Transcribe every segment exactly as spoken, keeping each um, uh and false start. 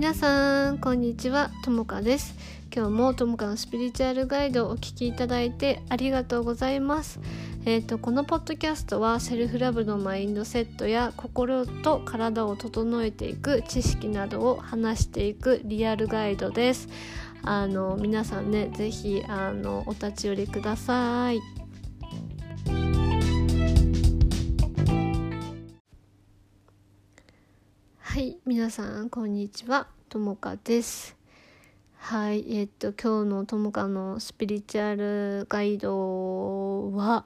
皆さんこんにちは、ともかです。今日もともかのスピリチュアルガイドをお聞きいただいてありがとうございます。えーと、このポッドキャストはセルフラブのマインドセットや心と体を整えていく知識などを話していくリアルガイドです。あの皆さんね、ぜひあのお立ち寄りください。はい、皆さんこんにちは、ともかです。はい、えっと今日のともかのスピリチュアルガイドは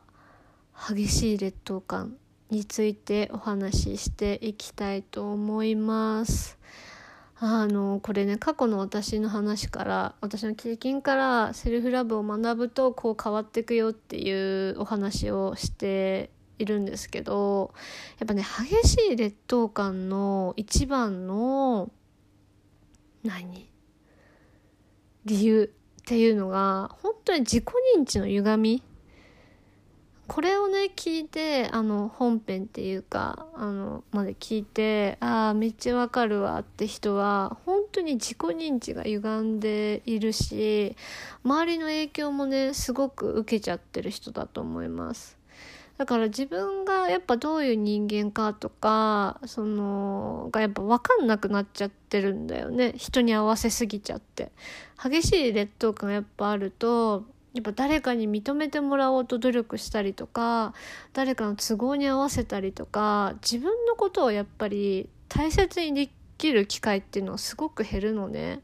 激しい劣等感についてお話ししていきたいと思います。あのこれね、過去の私の話から私の経験からセルフラブを学ぶとこう変わっていくよっていうお話をしているんですけど、やっぱね、激しい劣等感の一番の何理由っていうのが本当に自己認知の歪み。これをね聞いて、あの本編っていうかあのまで聞いて、ああめっちゃわかるわって人は本当に自己認知が歪んでいるし、周りの影響もねすごく受けちゃってる人だと思います。だから自分がやっぱどういう人間かとかそのがやっぱ分かんなくなっちゃってるんだよね。人に合わせすぎちゃって、激しい劣等感がやっぱあると、やっぱ誰かに認めてもらおうと努力したりとか、誰かの都合に合わせたりとか、自分のことをやっぱり大切にできる機会っていうのはすごく減るのね。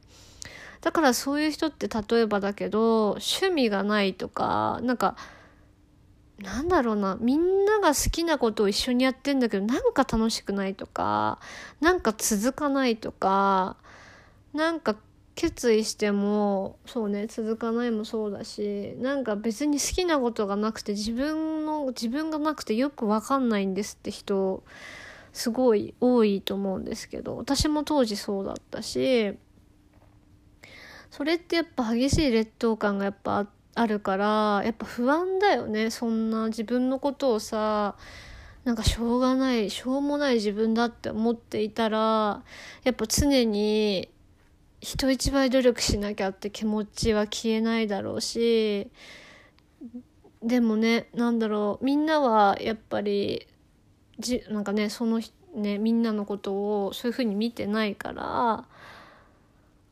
だからそういう人って、例えばだけど趣味がないとか、なんかなんだろうな、みんなが好きなことを一緒にやってんだけど、なんか楽しくないとか、なんか続かないとか、なんか決意してもそうね続かないもそうだし、なんか別に好きなことがなくて自分の自分がなくてよく分かんないんですって人すごい多いと思うんですけど、私も当時そうだったし、それってやっぱ激しい劣等感がやっぱあってあるから、やっぱ不安だよね。そんな自分のことをさ、なんかしょうがないしょうもない自分だって思っていたら、やっぱ常に人一倍努力しなきゃって気持ちは消えないだろうし、でもね、なんだろう、みんなはやっぱりじなんかねそのねみんなのことをそういう風に見てないから、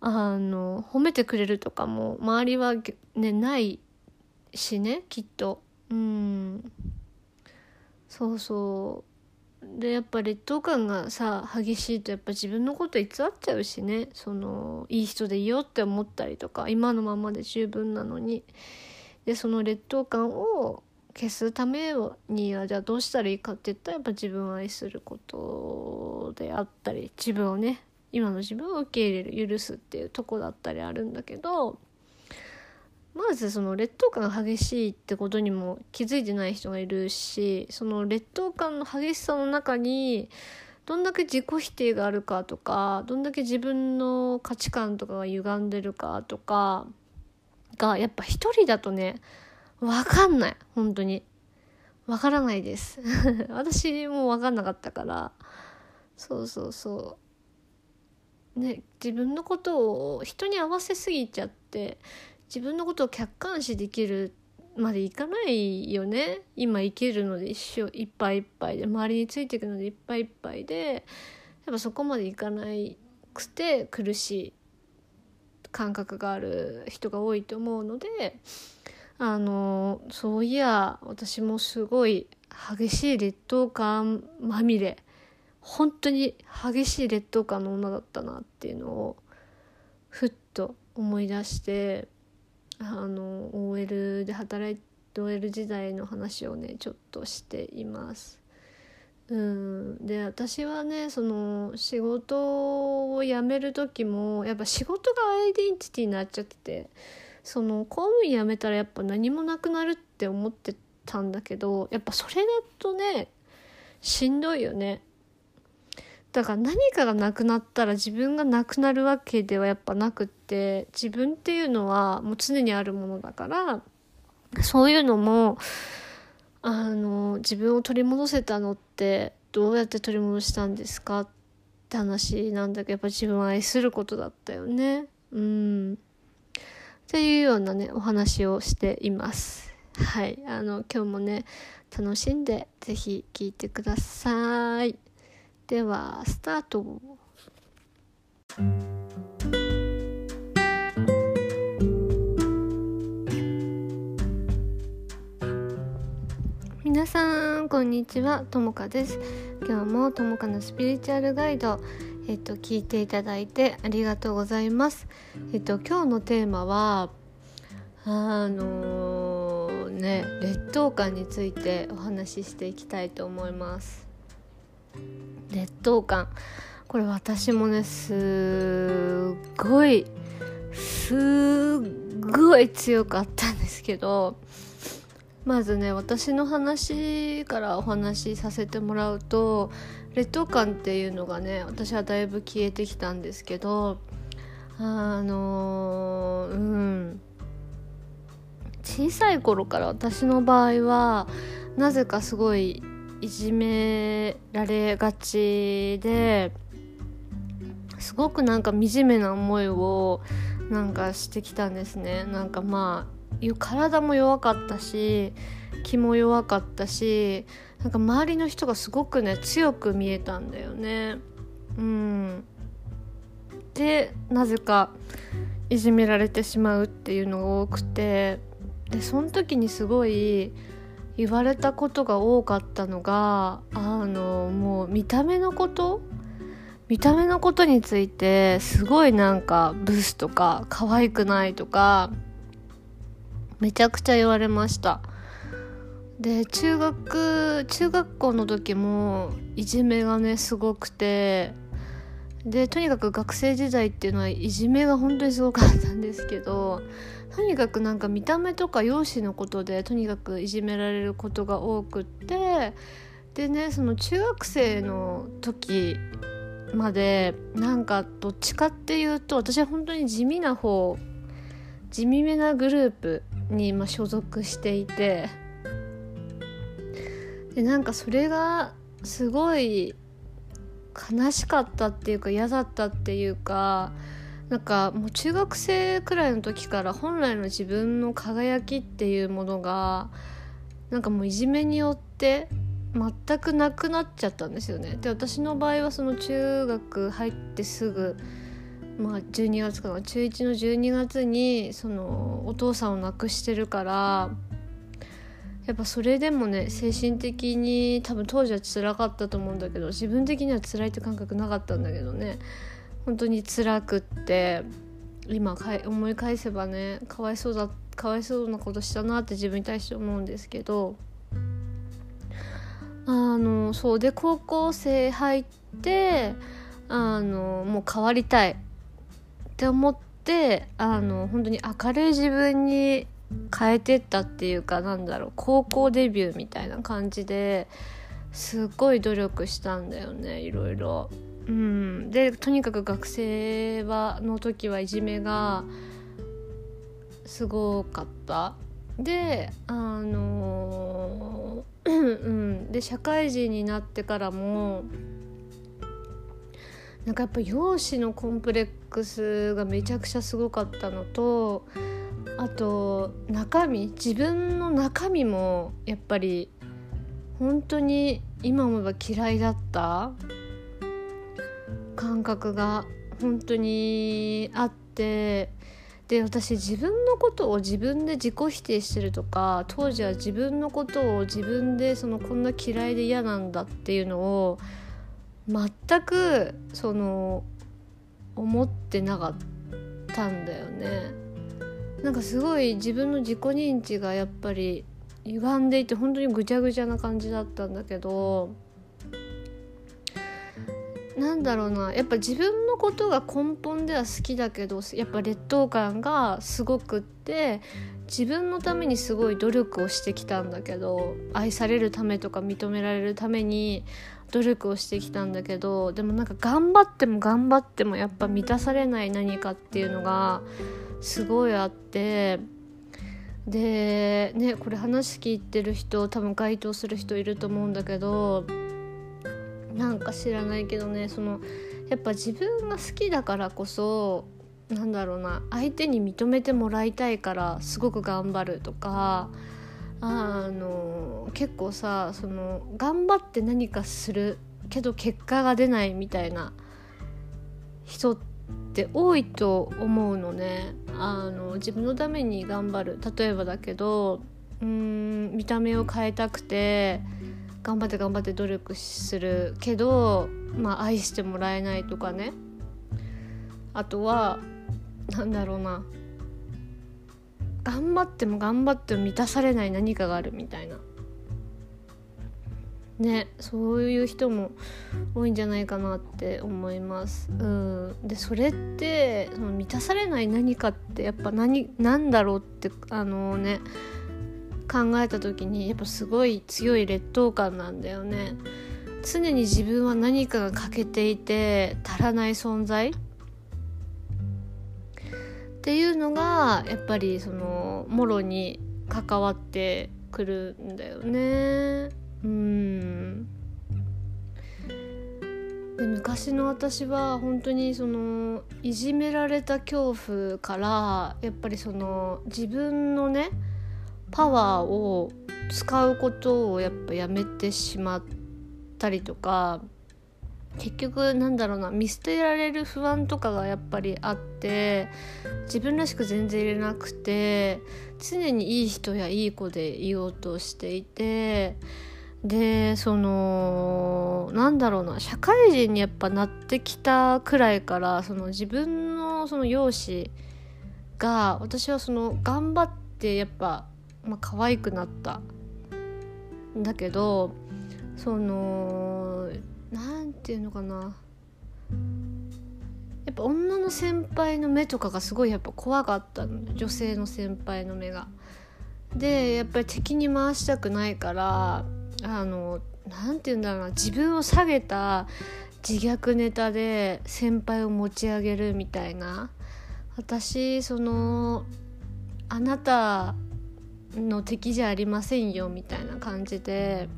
あの褒めてくれるとかも周りはねないしね、きっと。うんそうそうで、やっぱ劣等感がさ激しいと、やっぱ自分のこと偽っちゃうしね、そのいい人でいいよって思ったりとか、今のままで十分なのに。でその劣等感を消すためにはじゃあどうしたらいいかって言ったら、やっぱ自分を愛することであったり、自分をね今の自分を受け入れる、許すっていうとこだったりあるんだけど、まずその劣等感が激しいってことにも気づいてない人がいるし、その劣等感の激しさの中にどんだけ自己否定があるかとか、どんだけ自分の価値観とかが歪んでるかとかが、やっぱ一人だとね分かんない、本当に分からないです私も分かんなかったから、そうそうそうね、自分のことを人に合わせすぎちゃって、自分のことを客観視できるまでいかないよね。今生きるので一生いっぱいいっぱいで、周りについていくのでいっぱいいっぱいで、やっぱそこまでいかなくて苦しい感覚がある人が多いと思うので、あのそういや私もすごい激しい劣等感まみれ、本当に激しい劣等感の女だったなっていうのをふっと思い出して、あの オーエル で働いて オーエル 時代の話をねちょっとしています。うんで私はね、その仕事を辞める時もやっぱ仕事がアイデンティティになっちゃってて、その公務員辞めたらやっぱ何もなくなるって思ってたんだけど、やっぱそれだとねしんどいよね。だから何かがなくなったら自分がなくなるわけではやっぱなくって、自分っていうのはもう常にあるものだから、そういうのもあの自分を取り戻せたのってどうやって取り戻したんですかっって話なんだけど、やっぱ自分を愛することだったよね。うん。っていうようなね、お話をしています。はい。あの、今日もね、楽しんでぜひ聞いてください。では、スタート。皆さんこんにちは、ともかです。今日もともかのスピリチュアルガイド、えっと、聞いていただいてありがとうございます。えっと、今日のテーマはあのー、ね劣等感についてお話ししていきたいと思います。劣等感、これ私もねすごいすごい強かったんですけど、まずね私の話からお話しさせてもらうと、劣等感っていうのがね私はだいぶ消えてきたんですけど、あのー、うん小さい頃から私の場合はなぜかすごいいじめられがちで、すごくなんか惨めな思いをなんかしてきたんですね。なんかまあ体も弱かったし気も弱かったし、なんか周りの人がすごくね強く見えたんだよね。うんでなぜかいじめられてしまうっていうのが多くて、でその時にすごい言われたことが多かったのが、あのもう見た目のこと見た目のことについてすごいなんかブスとか可愛くないとかめちゃくちゃ言われました。で中学中学校の時もいじめがねすごくて、でとにかく学生時代っていうのはいじめが本当にすごかったんですけど、とにかくなんか見た目とか容姿のことでとにかくいじめられることが多くって、でねその中学生の時までなんかどっちかっていうと私は本当に地味な方地味めなグループに今所属していて、でなんかそれがすごい悲しかったっていうか嫌だったっていうか、なんかもう中学生くらいの時から本来の自分の輝きっていうものがなんかもういじめによって全くなくなっちゃったんですよね。で私の場合はその中学入ってすぐ、まあ、じゅうにがつかな、中いちのじゅうにがつにそのお父さんを亡くしてるから、やっぱそれでもね精神的に多分当時は辛かったと思うんだけど、自分的には辛いって感覚なかったんだけどね、本当に辛くって、今かい思い返せばねかわいそうだかわいそうなことしたなって自分に対して思うんですけど、あのそうで高校生入ってあのもう変わりたいって思って、あの本当に明るい自分に変えてったっていうか、なんだろう高校デビューみたいな感じですごい努力したんだよね、いろいろ。うんでとにかく学生はの時はいじめがすごかった。であのうんで社会人になってからもなんかやっぱ容姿のコンプレックスがめちゃくちゃすごかったのと、あと中身自分の中身もやっぱり本当に今思えば嫌いだった感覚が本当にあって、で私自分のことを自分で自己否定してるとか、当時は自分のことを自分でそのこんな嫌いで嫌なんだっていうのを全くその思ってなかったんだよね。なんかすごい自分の自己認知がやっぱり歪んでいて本当にぐちゃぐちゃな感じだったんだけど、なんだろうなやっぱ自分のことが根本では好きだけど、やっぱ劣等感がすごくって、自分のためにすごい努力をしてきたんだけど、愛されるためとか認められるために努力をしてきたんだけど、でもなんか頑張っても頑張ってもやっぱ満たされない何かっていうのがすごいあって、でねこれ話聞いてる人多分該当する人いると思うんだけど、なんか知らないけどねそのやっぱ自分が好きだからこそ、なんだろうな、相手に認めてもらいたいからすごく頑張るとか、あの結構さ、その頑張って何かするけど結果が出ないみたいな人って多いと思うのね。あの自分のために頑張る、例えばだけど、うーん見た目を変えたくて頑張って頑張って努力するけど、まあ、愛してもらえないとかね。あとはなんだろうな、頑張っても頑張っても満たされない何かがあるみたいなね、そういう人も多いんじゃないかなって思います。うんでそれってその満たされない何かってやっぱ何なんだろうってあのね考えた時にやっぱすごい強い劣等感なんだよね。常に自分は何かが欠けていて足らない存在っていうのがやっぱりそのもろに関わってくるんだよね。うんで昔の私は本当にそのいじめられた恐怖からやっぱりその自分のねパワーを使うことをやっぱやめてしまったりとか、結局なんだろうな、見捨てられる不安とかがやっぱりあって、自分らしく全然いれなくて、常にいい人やいい子でいようとしていて、でそのなんだろうな、社会人にやっぱなってきたくらいから、その自分のその容姿が私はその頑張ってやっぱ、まあ、可愛くなったんだけど、そのなんていうのかな、やっぱ女の先輩の目とかがすごいやっぱ怖かったの、女性の先輩の目が。でやっぱり敵に回したくないから、あのなんていうんだろうな、自分を下げた自虐ネタで先輩を持ち上げるみたいな。私そのあなたの敵じゃありませんよみたいな感じで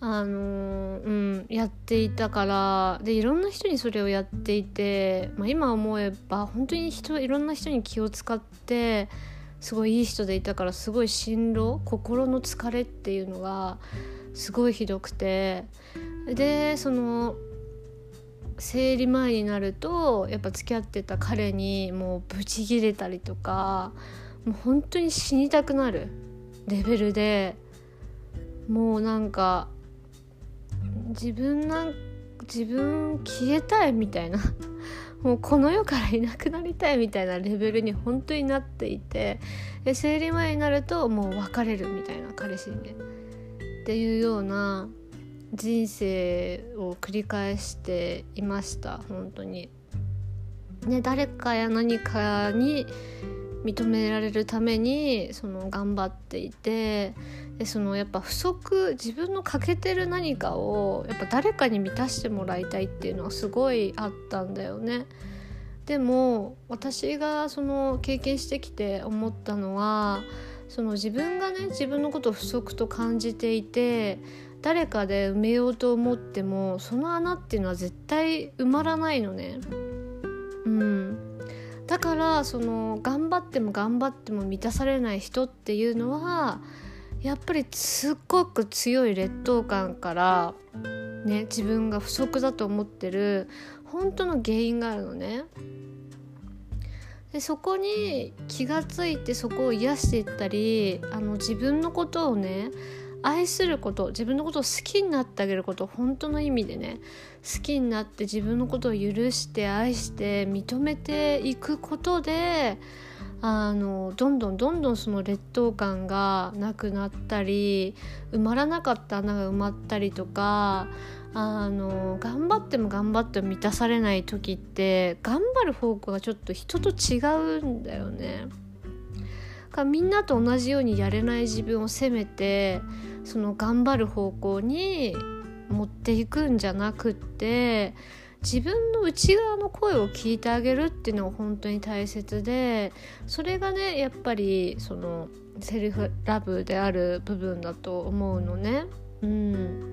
あのーうん、やっていたから、でいろんな人にそれをやっていて、まあ、今思えば本当に人いろんな人に気を使ってすごいいい人でいたから、すごい心労、心の疲れっていうのがすごいひどくて、でその生理前になるとやっぱ付き合ってた彼にもうブチギレたりとか、もう本当に死にたくなるレベルで、もうなんか自分なん自分消えたいみたいな、もうこの世からいなくなりたいみたいなレベルに本当になっていて、で生理前になるともう別れるみたいな、彼氏にねっていうような人生を繰り返していました。本当にね、誰かや何かに認められるためにその頑張っていて、でそのやっぱ不足、自分の欠けてる何かをやっぱ誰かに満たしてもらいたいっていうのはすごいあったんだよね。でも私がその経験してきて思ったのは、その自分がね自分のことを不足と感じていて、誰かで埋めようと思ってもその穴っていうのは絶対埋まらないのね。うんだからその頑張っても頑張っても満たされない人っていうのはやっぱりすっごく強い劣等感から、ね、自分が不足だと思ってる本当の原因があるのね。でそこに気がついてそこを癒していったり、あの自分のことをね愛すること、自分のことを好きになってあげること、本当の意味でね好きになって自分のことを許して愛して認めていくことで、あのどんどんどんどんその劣等感がなくなったり、埋まらなかった穴が埋まったりとか、あの頑張っても頑張っても満たされない時って頑張る方向がちょっと人と違うんだよね。みんなと同じようにやれない自分を責めて、その頑張る方向に持っていくんじゃなくって、自分の内側の声を聞いてあげるっていうのが本当に大切で、それがねやっぱりそのセルフラブである部分だと思うのね。うん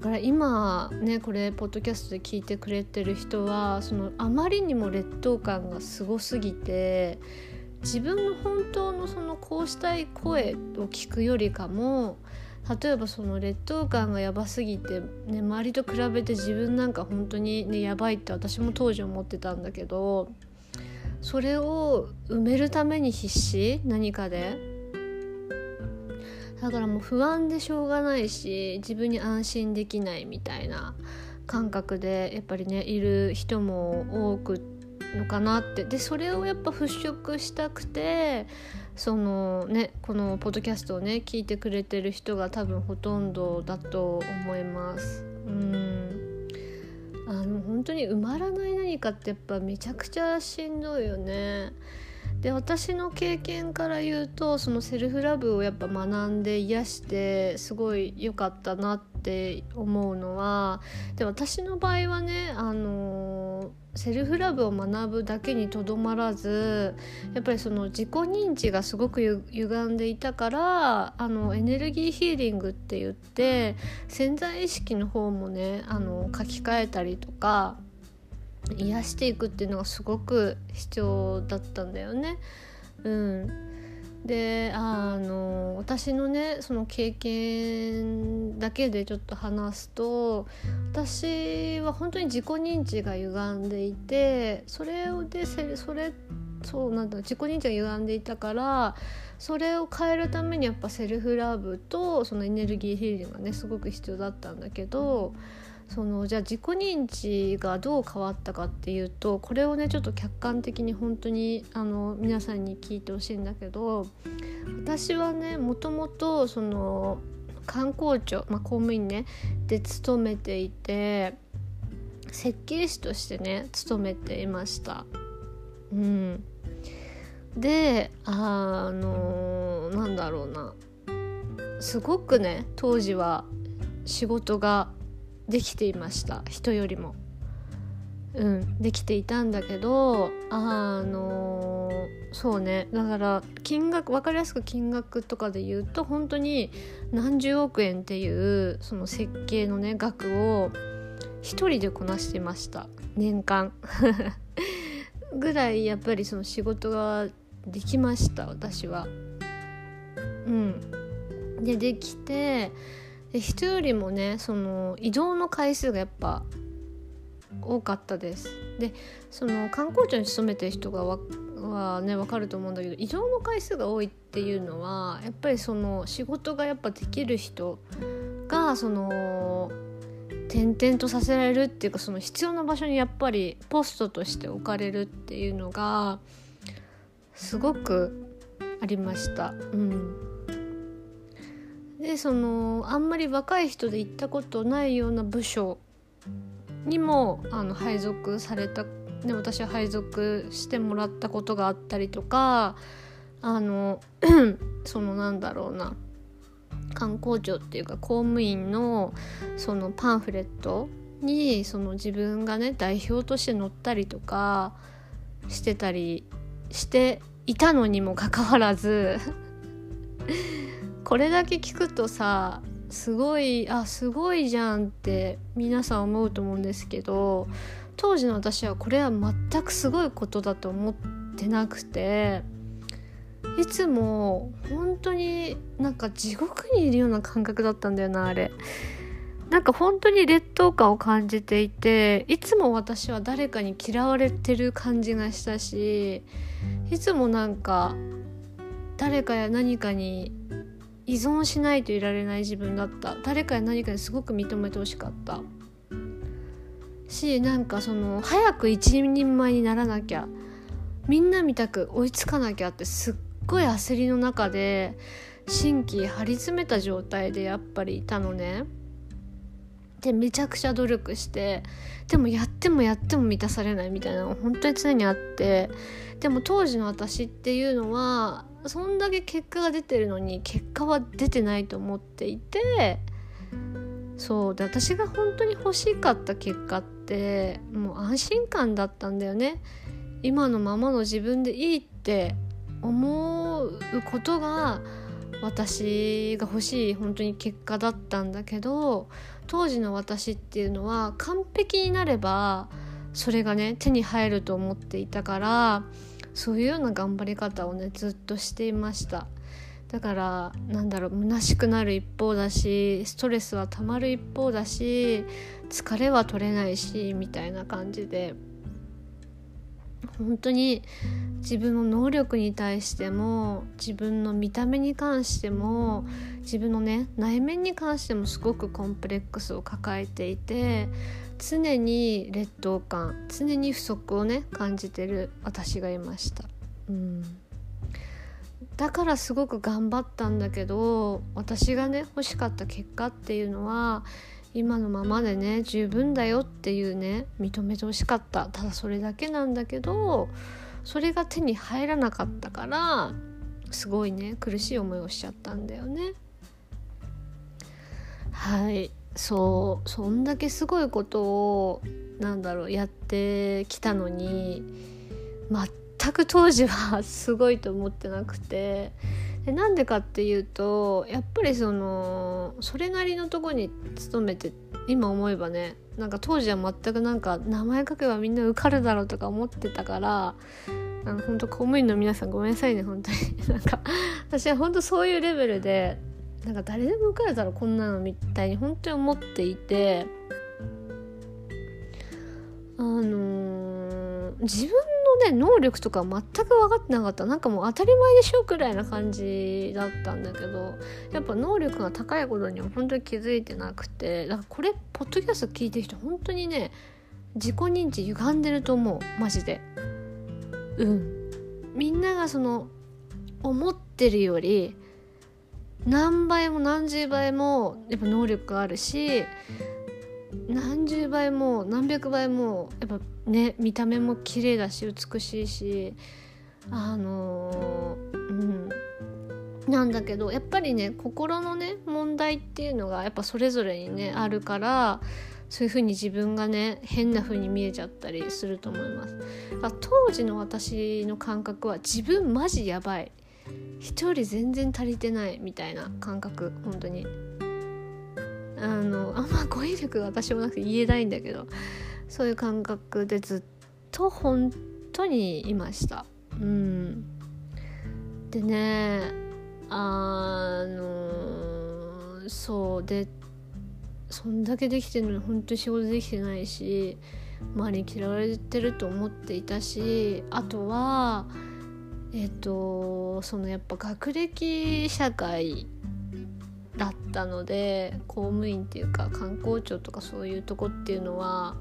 だから今ねこれポッドキャストで聞いてくれてる人はそのあまりにも劣等感がすごすぎて自分の本当のそのこうしたい声を聞くよりかも例えばその劣等感がやばすぎて、ね、周りと比べて自分なんか本当に、ね、やばいって私も当時思ってたんだけどそれを埋めるために必死何かでだからもう不安でしょうがないし自分に安心できないみたいな感覚でやっぱりねいる人も多くてのかなってでそれをやっぱ払拭したくてその、ね、このポッドキャストをね聞いてくれてる人が多分ほとんどだと思います。うんあの本当に埋まらない何かってやっぱめちゃくちゃしんどいよね。で私の経験から言うとそのセルフラブをやっぱ学んで癒してすごい良かったなって思うのはで私の場合はねあのセルフラブを学ぶだけにとどまらずやっぱりその自己認知がすごくゆ歪んでいたからあのエネルギーヒーリングって言って潜在意識の方もねあの書き換えたりとか癒していくっていうのがすごく必要だったんだよね、うん、であの私のねその経験だけでちょっと話すと私は本当に自己認知が歪んでいてそれをでそれそうなんだ自己認知が歪んでいたからそれを変えるためにやっぱセルフラブとそのエネルギーヒーリングがねすごく必要だったんだけどそのじゃあ自己認知がどう変わったかっていうとこれをねちょっと客観的に本当にあの皆さんに聞いてほしいんだけど私はねもともとその観光庁、まあ、公務員ねで勤めていて設計士としてね勤めていました、うん、であのなんだろうなすごくね当時は仕事ができていました人よりも、うん、できていたんだけどあのそうねだから金額分かりやすく金額とかで言うと本当に何十億円っていうその設計のね額を一人でこなしてました年間ぐらいやっぱりその仕事ができました私は、うん、でできて人よりもねその移動の回数がやっぱ多かったです。でその観光庁に勤めてる人がわはね分かると思うんだけど移動の回数が多いっていうのはやっぱりその仕事がやっぱできる人がその転々とさせられるっていうかその必要な場所にやっぱりポストとして置かれるっていうのがすごくありました。うんでそのあんまり若い人で行ったことないような部署にもあの配属された、ね、私は配属してもらったことがあったりとかあのそのなんだろうな観光庁っていうか公務員のそのパンフレットにその自分がね代表として載ったりとかしてたりしていたのにもかかわらずこれだけ聞くとさすごいあすごいじゃんって皆さん思うと思うんですけど当時の私はこれは全くすごいことだと思ってなくていつも本当になんか地獄にいるような感覚だったんだよなあれなんか本当に劣等感を感じていていつも私は誰かに嫌われてる感じがしたしいつもなんか誰かや何かに依存しないといられない自分だった誰かや何かにすごく認めてほしかったしなんかその早く一人前にならなきゃみんなみたく追いつかなきゃってすっごい焦りの中で心機張り詰めた状態でやっぱりいたのねでめちゃくちゃ努力してでもやってもやっても満たされないみたいなのが本当に常にあってでも当時の私っていうのはそんだけ結果が出てるのに結果は出てないと思っていてそうで私が本当に欲しかった結果ってもう安心感だったんだよね今のままの自分でいいって思うことが私が欲しい本当に結果だったんだけど、当時の私っていうのは完璧になればそれがね手に入ると思っていたから、そういうような頑張り方をねずっとしていました。だからなんだろう、虚しくなる一方だし、ストレスはたまる一方だし、疲れは取れないしみたいな感じで、本当に自分の能力に対しても、自分の見た目に関しても、自分のね内面に関してもすごくコンプレックスを抱えていて、常に劣等感、常に不足をね感じてる私がいました。うん、だからすごく頑張ったんだけど、私がね欲しかった結果っていうのは今のままでね十分だよっていうね、認めてほしかった、ただそれだけなんだけど、それが手に入らなかったからすごいね苦しい思いをしちゃったんだよね。はい、そう、そんだけすごいことをなんだろうやってきたのに、全く当時はすごいと思ってなくて、でなんでかっていうと、やっぱりそのそれなりのとこに勤めて、今思えばねなんか当時は全くなんか名前書けばみんな受かるだろうとか思ってたから、あの本当公務員の皆さんごめんなさいね本当になんか私は本当そういうレベルで、なんか誰でも受かるだろうこんなのみたいに本当に思っていて、あのー、自分のね能力とか全く分かってなかった。なんかもう当たり前でしょくらいな感じだったんだけど、やっぱ能力が高いことには本当に気づいてなくて、だからこれポッドキャスト聞いてる人本当にね自己認知歪んでると思う、マジで。うん。みんながその思ってるより何倍も何十倍もやっぱ能力があるし、何十倍も何百倍もやっぱね見た目も綺麗だし美しいし、あのー、うんなんだけど、やっぱりね心のね問題っていうのがやっぱそれぞれにねあるから、そういう風に自分がね変な風に見えちゃったりすると思います。当時の私の感覚は自分マジやばい、人より全然足りてないみたいな感覚、本当にあのあんま語彙力が私もなくて言えないんだけど、そういう感覚でずっと本当にいました。うん、でねあのそうで、そんだけできてるのに本当に仕事できてないし、周りに嫌われてると思っていたし、あとはえっと、そのやっぱ学歴社会だったので、公務員っていうか官公庁とかそういうとこっていうのは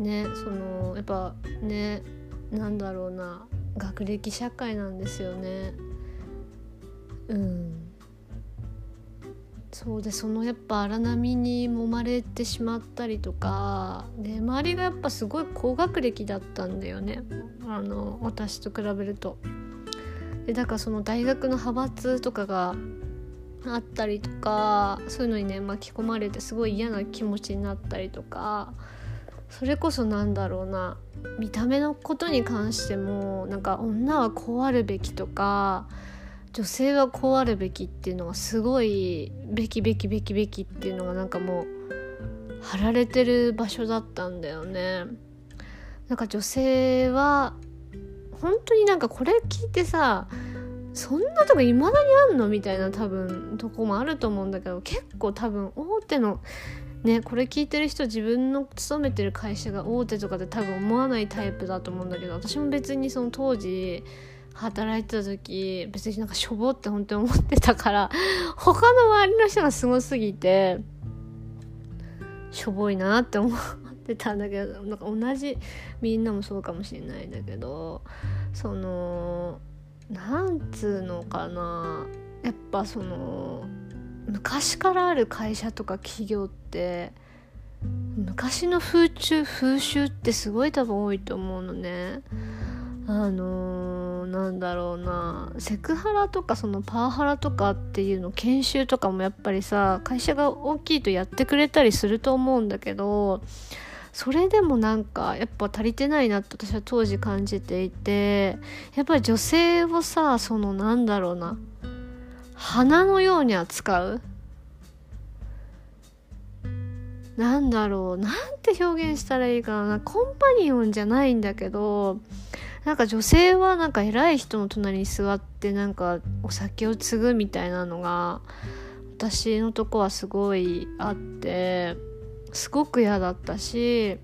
ね、そのやっぱねなんだろうな学歴社会なんですよね。うん、そうで、そのやっぱ荒波に揉まれてしまったりとかで、周りがやっぱすごい高学歴だったんだよね、あの私と比べると。でだからその大学の派閥とかがあったりとか、そういうのにね巻き込まれてすごい嫌な気持ちになったりとか、それこそなんだろうな見た目のことに関しても、なんか女はこうあるべきとか女性はこうあるべきっていうのがすごいべきべきべきべきっていうのがなんかもう貼られてる場所だったんだよね。なんか女性は本当になんかこれ聞いてさ、そんなとこいまだにあんのみたいな多分とこもあると思うんだけど、結構多分大手のねこれ聞いてる人、自分の勤めてる会社が大手とかで多分思わないタイプだと思うんだけど、私も別にその当時働いてた時別になんかしょぼって本当に思ってたから、他の周りの人がすごすぎてしょぼいなって思ってたんだけど、なんか同じみんなもそうかもしれないんだけど、そのなんつうのかな、やっぱその昔からある会社とか企業って昔の風習風習ってすごい多分多いと思うのね。あのー、なんだろうなセクハラとかそのパワハラとかっていうの研修とかもやっぱりさ、会社が大きいとやってくれたりすると思うんだけど、それでもなんかやっぱ足りてないなって私は当時感じていて、やっぱり女性をさ、そのなんだろうな花のように扱う、なんだろう、なんて表現したらいいかな、コンパニオンじゃないんだけど、なんか女性はなんか偉い人の隣に座ってなんかお酒を継ぐみたいなのが私のとこはすごいあって、すごく嫌だったし、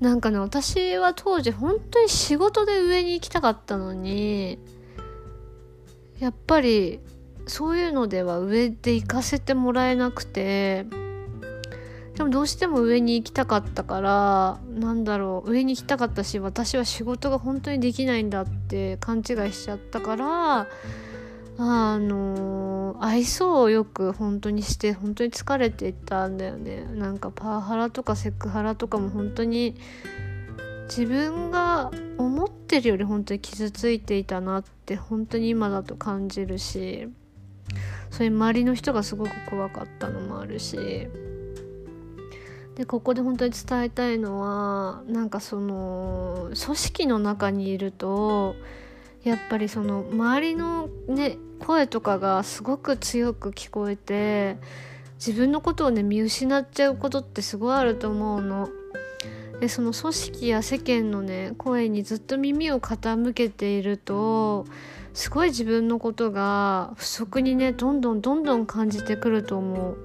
なんかね、私は当時本当に仕事で上に行きたかったのに、やっぱりそういうのでは上で行かせてもらえなくて、でもどうしても上に行きたかったから、なんだろう、上に行きたかったし、私は仕事が本当にできないんだって勘違いしちゃったから、あの、愛想をよく本当にして、本当に疲れていったんだよね。なんかパワハラとかセクハラとかも本当に自分が思ってるより本当に傷ついていたなって本当に今だと感じるし、それ周りの人がすごく怖かったのもあるし、でここで本当に伝えたいのは、なんかその組織の中にいるとやっぱりその周りのね声とかがすごく強く聞こえて、自分のことをね見失っちゃうことってすごいあると思うの。でその組織や世間のね声にずっと耳を傾けていると、すごい自分のことが不足にねどんどんどんどん感じてくると思う。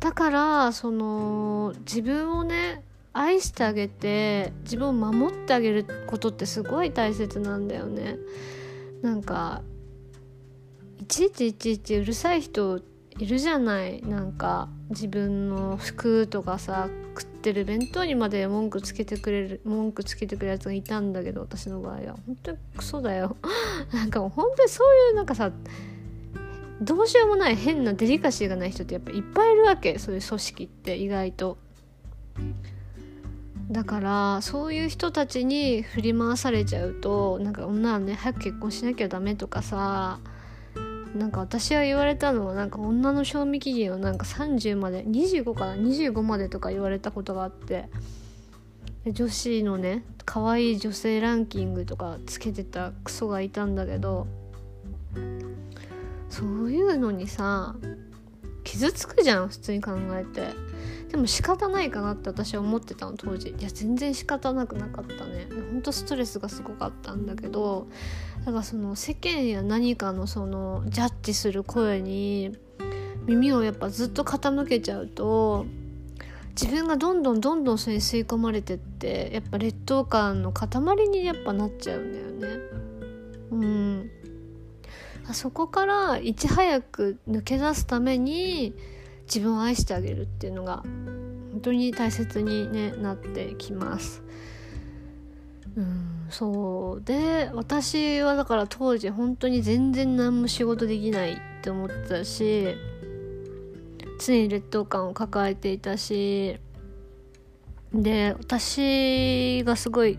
だからその自分をね愛してあげて、自分を守ってあげることってすごい大切なんだよね。なんかいちいちいちいちうるさい人いるじゃない。なんか自分の服とかさ、食ってる弁当にまで文句つけてくれる文句つけてくれるやつがいたんだけど、私の場合は本当にクソだよなんかもう本当にそういうなんかさ、どうしようもない変なデリカシーがない人ってやっぱいっぱいいるわけ、そういう組織って意外と。だからそういう人たちに振り回されちゃうと、なんか女はね早く結婚しなきゃダメとかさ、なんか私は言われたのは、なんか女の賞味期限をなんかさんじゅうまで、にじゅうごかな、にじゅうごまでとか言われたことがあって、女子のね可愛い女性ランキングとかつけてたクソがいたんだけど、そういうのにさ傷つくじゃん普通に考えて。でも仕方ないかなって私は思ってたの当時。いや全然仕方なくなかったね。ほんとストレスがすごかったんだけど、だからその世間や何かのそのジャッジする声に耳をやっぱずっと傾けちゃうと、自分がどんどんどんどんそれに吸い込まれてって、やっぱ劣等感の塊にやっぱなっちゃうんだよね。うん。そこからいち早く抜け出すために自分を愛してあげるっていうのが本当に大切に、ね、なってきます。うん、そうで私はだから当時本当に全然何も仕事できないって思ってたし、常に劣等感を抱えていたし、で私がすごい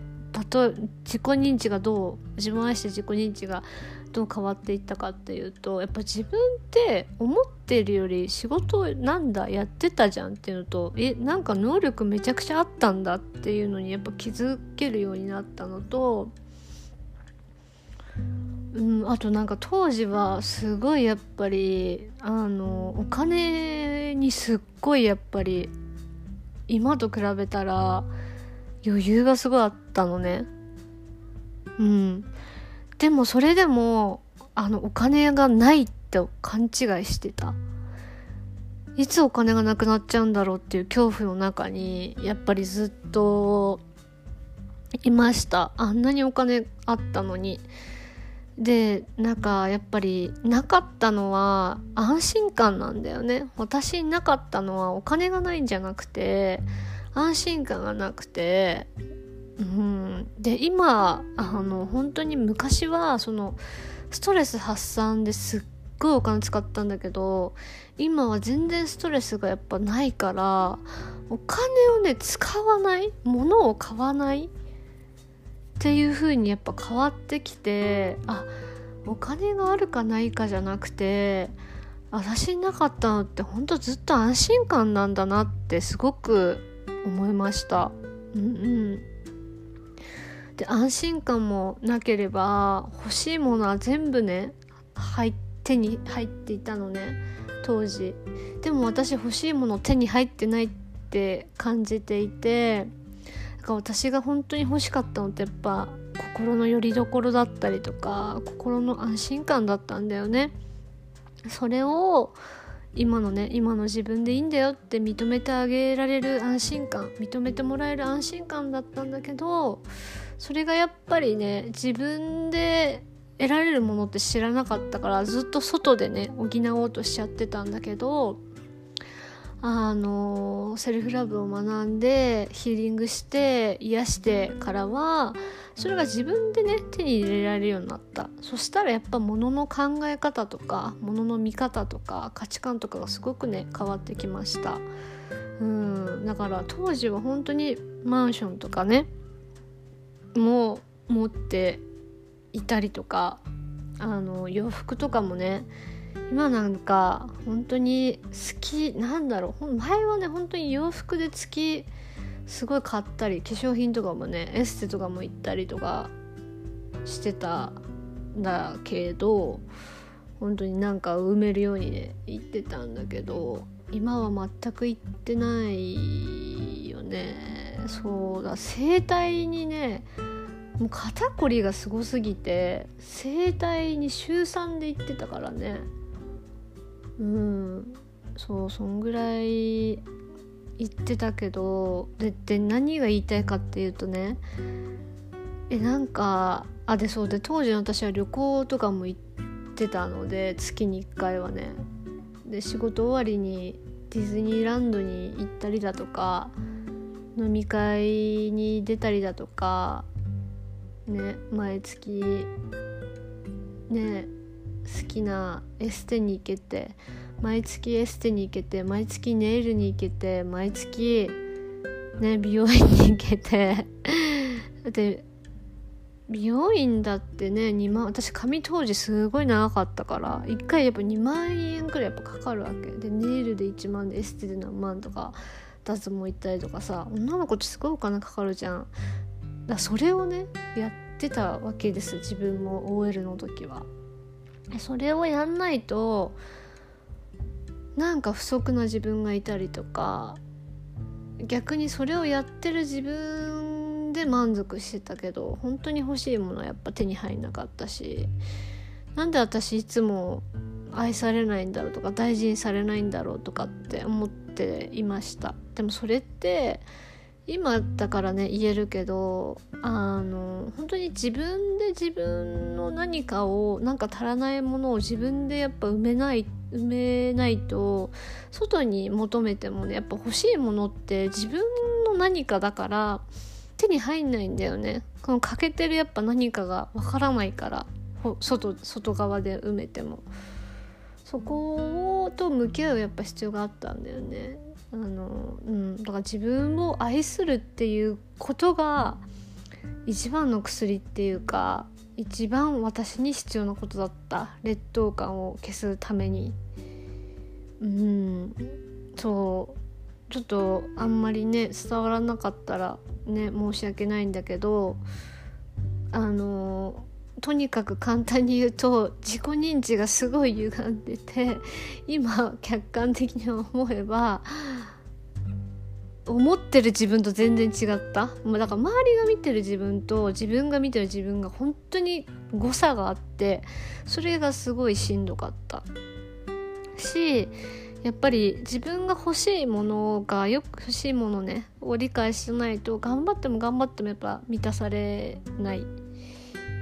例え自己認知がどう自分を愛して自己認知がどう変わっていったかっていうと、やっぱ自分って思ってるより仕事なんだやってたじゃんっていうのと、えなんか能力めちゃくちゃあったんだっていうのにやっぱ気づけるようになったのと、うん、あとなんか当時はすごいやっぱりあのお金にすっごいやっぱり今と比べたら余裕がすごいあったのね。うん。でもそれでもあのお金がないって勘違いしてた。いつお金がなくなっちゃうんだろうっていう恐怖の中にやっぱりずっといました。あんなにお金あったのに。でなんかやっぱりなかったのは安心感なんだよね。私になかったのはお金がないんじゃなくて安心感がなくて、うん、で今あの本当に昔はそのストレス発散ですっごいお金使ったんだけど、今は全然ストレスがやっぱないから、お金をね使わない、物を買わないっていう風にやっぱ変わってきて、あお金があるかないかじゃなくて、私になかったのって本当ずっと安心感なんだなってすごく思いました。うんうん。で安心感もなければ欲しいものは全部ね入手に入っていたのね当時。でも私欲しいもの手に入ってないって感じていて、だから私が本当に欲しかったのってやっぱ心の拠り所だったりとか心の安心感だったんだよね。それを今のね今の自分でいいんだよって認めてあげられる安心感、認めてもらえる安心感だったんだけど、それがやっぱりね自分で得られるものって知らなかったからずっと外でね補おうとしちゃってたんだけど、あのセルフラブを学んでヒーリングして癒してからはそれが自分でね手に入れられるようになった。そしたらやっぱ物の考え方とか物の見方とか価値観とかがすごくね変わってきました。うん、だから当時は本当にマンションとかねも持っていたりとか、あの洋服とかもね今なんか本当に好きなんだろう、前はね本当に洋服で月すごい買ったり化粧品とかもねエステとかも行ったりとかしてたんだけど、本当になんか埋めるようにね行ってたんだけど今は全く行ってないよね。そうだ、整体にねもう肩こりがすごすぎて整体に週さんで行ってたからね。うん、そうそんぐらい言ってたけど、で、で何が言いたいかっていうとね、えなんかあでそうで当時の私は旅行とかも行ってたので月にいっかいはね、で仕事終わりにディズニーランドに行ったりだとか飲み会に出たりだとかね、毎月ね好きなエステに行けて毎月エステに行けて毎月ネイルに行けて毎月、ね、美容院に行けてで美容院だってねにまん、私髪当時すごい長かったからいっかいやっぱにまんえんくらいやっぱかかるわけで、ネイルでいちまんでエステで何万とか脱毛行ったりとかさ、女の子ってすごいお金かかるじゃん。だそれをねやってたわけです、自分も オーエル の時は。それをやんないとなんか不足な自分がいたりとか、逆にそれをやってる自分で満足してたけど本当に欲しいものはやっぱ手に入んなかったし、なんで私いつも愛されないんだろうとか大事にされないんだろうとかって思っていました。でもそれって今だからね言えるけど、あの本当に自分で自分の何かをなんか足らないものを自分でやっぱ埋めない埋めないと外に求めてもねやっぱ欲しいものって自分の何かだから手に入んないんだよね。この欠けてるやっぱ何かがわからないから外外側で埋めてもそこと向き合うやっぱ必要があったんだよね。あのうん、だから自分を愛するっていうことが一番の薬っていうか一番私に必要なことだった、劣等感を消すために。うん、そうちょっとあんまりね伝わらなかったらね申し訳ないんだけど、あのとにかく簡単に言うと自己認知がすごい歪んでて今客観的に思えば思ってる自分と全然違った。もうだから周りが見てる自分と自分が見てる自分が本当に誤差があって、それがすごいしんどかったし、やっぱり自分が欲しいものがよく欲しいものねを理解してないと頑張っても頑張ってもやっぱ満たされないっ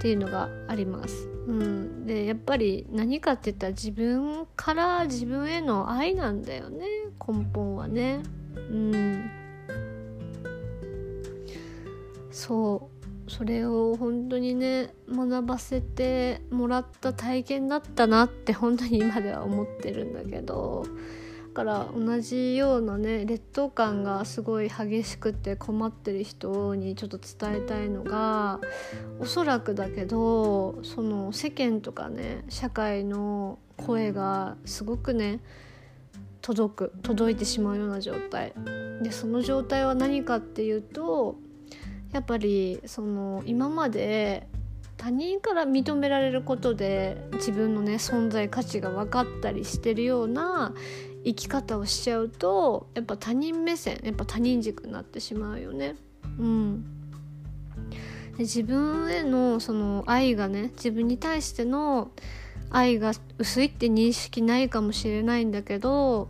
ていうのがあります。うん、でやっぱり何かって言ったら自分から自分への愛なんだよね根本はね。うん、そうそれを本当にね学ばせてもらった体験だったなって本当に今では思ってるんだけど、だから同じようなね劣等感がすごい激しくて困ってる人にちょっと伝えたいのが、おそらくだけどその世間とかね社会の声がすごくね届く届いてしまうような状態で、その状態は何かっていうとやっぱりその今まで他人から認められることで自分のね存在価値が分かったりしてるような生き方をしちゃうと、やっぱ他人目線、やっぱ他人軸になってしまうよね。うん、で自分へのその愛がね、自分に対しての愛が薄いって認識ないかもしれないんだけど、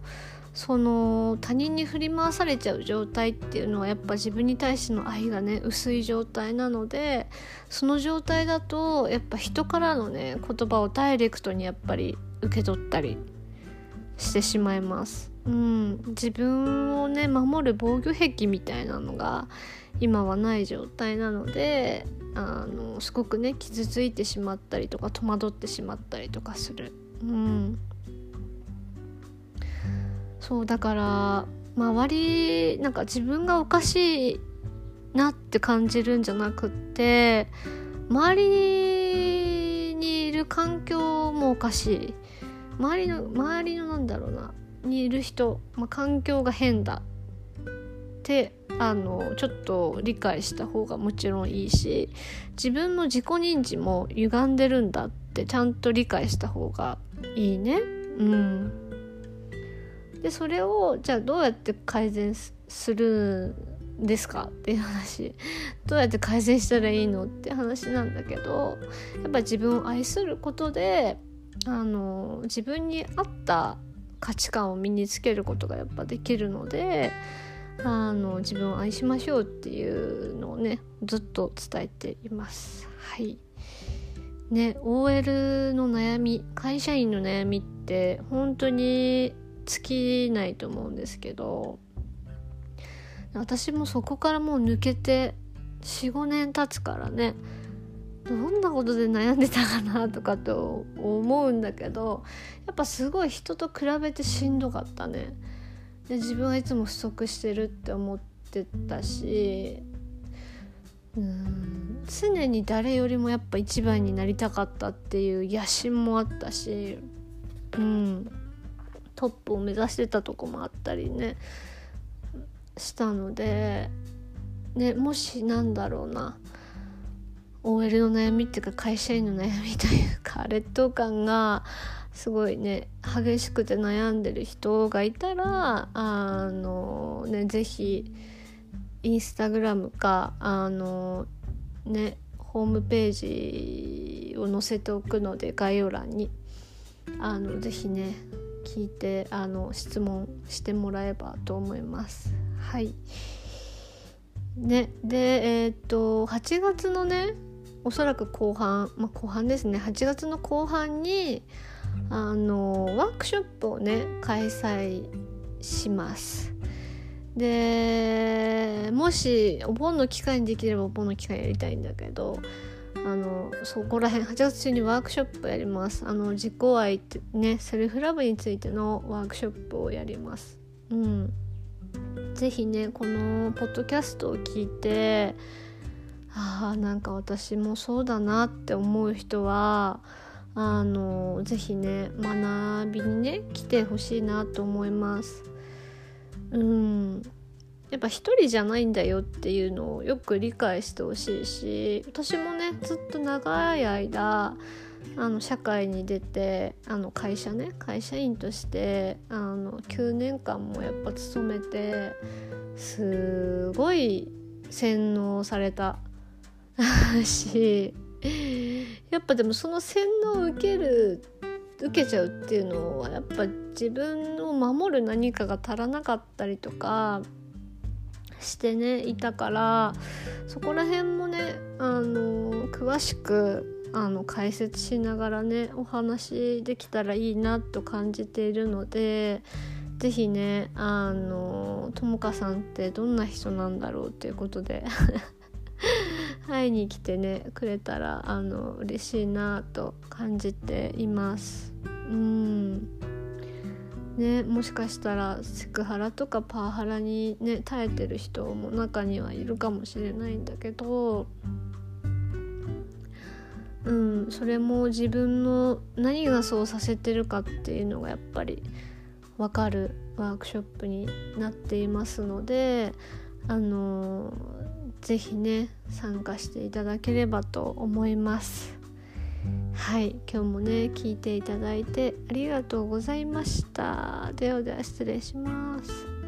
その他人に振り回されちゃう状態っていうのはやっぱ自分に対しての愛がね薄い状態なので、その状態だとやっぱ人からのね言葉をダイレクトにやっぱり受け取ったりしてしまいます。うん、自分をね守る防御壁みたいなのが今はない状態なので、あのすごくね傷ついてしまったりとか戸惑ってしまったりとかする。うん、そうだから周りなんか自分がおかしいなって感じるんじゃなくって、周りにいる環境もおかしい。周りの周りのなんだろうなにいる人、まあ、環境が変だってあのちょっと理解した方がもちろんいいし、自分の自己認知も歪んでるんだってちゃんと理解した方がいいね。うん。でそれをじゃあどうやって改善するんですかっていう話、どうやって改善したらいいのって話なんだけど、やっぱ自分を愛することであの自分に合った価値観を身につけることがやっぱできるので、あの自分を愛しましょうっていうのをねずっと伝えています。はいね、オーエル の悩み、会社員の悩みって本当に尽きないと思うんですけど、私もそこからもう抜けて よん,ご 年経つからね、どんなことで悩んでたかなとかと思うんだけど、やっぱすごい人と比べてしんどかったね。で自分はいつも不足してるって思ってたし、うーん常に誰よりもやっぱ一番になりたかったっていう野心もあったし、うん、トップを目指してたとこもあったりねしたので、ね、もしなんだろうなオーエル の悩みっていうか会社員の悩みというか劣等感がすごいね激しくて悩んでる人がいたら、あのねぜひインスタグラムかあのねホームページを載せておくので概要欄にあのぜひね聞いてあの質問してもらえばと思います。はいね、でえー、っとはちがつのねおそらく後半、まあ、後半ですねはちがつの後半にあのワークショップをね開催します。でもしお盆の期間にできればお盆の期間やりたいんだけど、あのそこら辺はちがつ中にワークショップやります。あの自己愛ってねセルフラブについてのワークショップをやります。うんぜひねこのポッドキャストを聞いて、あーなんか私もそうだなって思う人はあのぜひね学びにね来てほしいなと思います。うんやっぱ一人じゃないんだよっていうのをよく理解してほしいし、私もねずっと長い間あの社会に出てあの会社ね会社員としてあのきゅうねんかんもやっぱ勤めて、すごい洗脳されたし、やっぱでもその洗脳を受ける受けちゃうっていうのはやっぱ自分を守る何かが足らなかったりとかしてねいたから、そこら辺もねあの詳しくあの解説しながらねお話できたらいいなと感じているので、ぜひねあのともかさんってどんな人なんだろうということで会いに来てねくれたらあの嬉しいなと感じています。うんね、もしかしたらセクハラとかパワハラにね耐えてる人も中にはいるかもしれないんだけど、うん、それも自分の何がそうさせてるかっていうのがやっぱり分かるワークショップになっていますので、あのぜひね参加していただければと思います。はい、今日もね聞いていただいてありがとうございました。ではでは失礼します。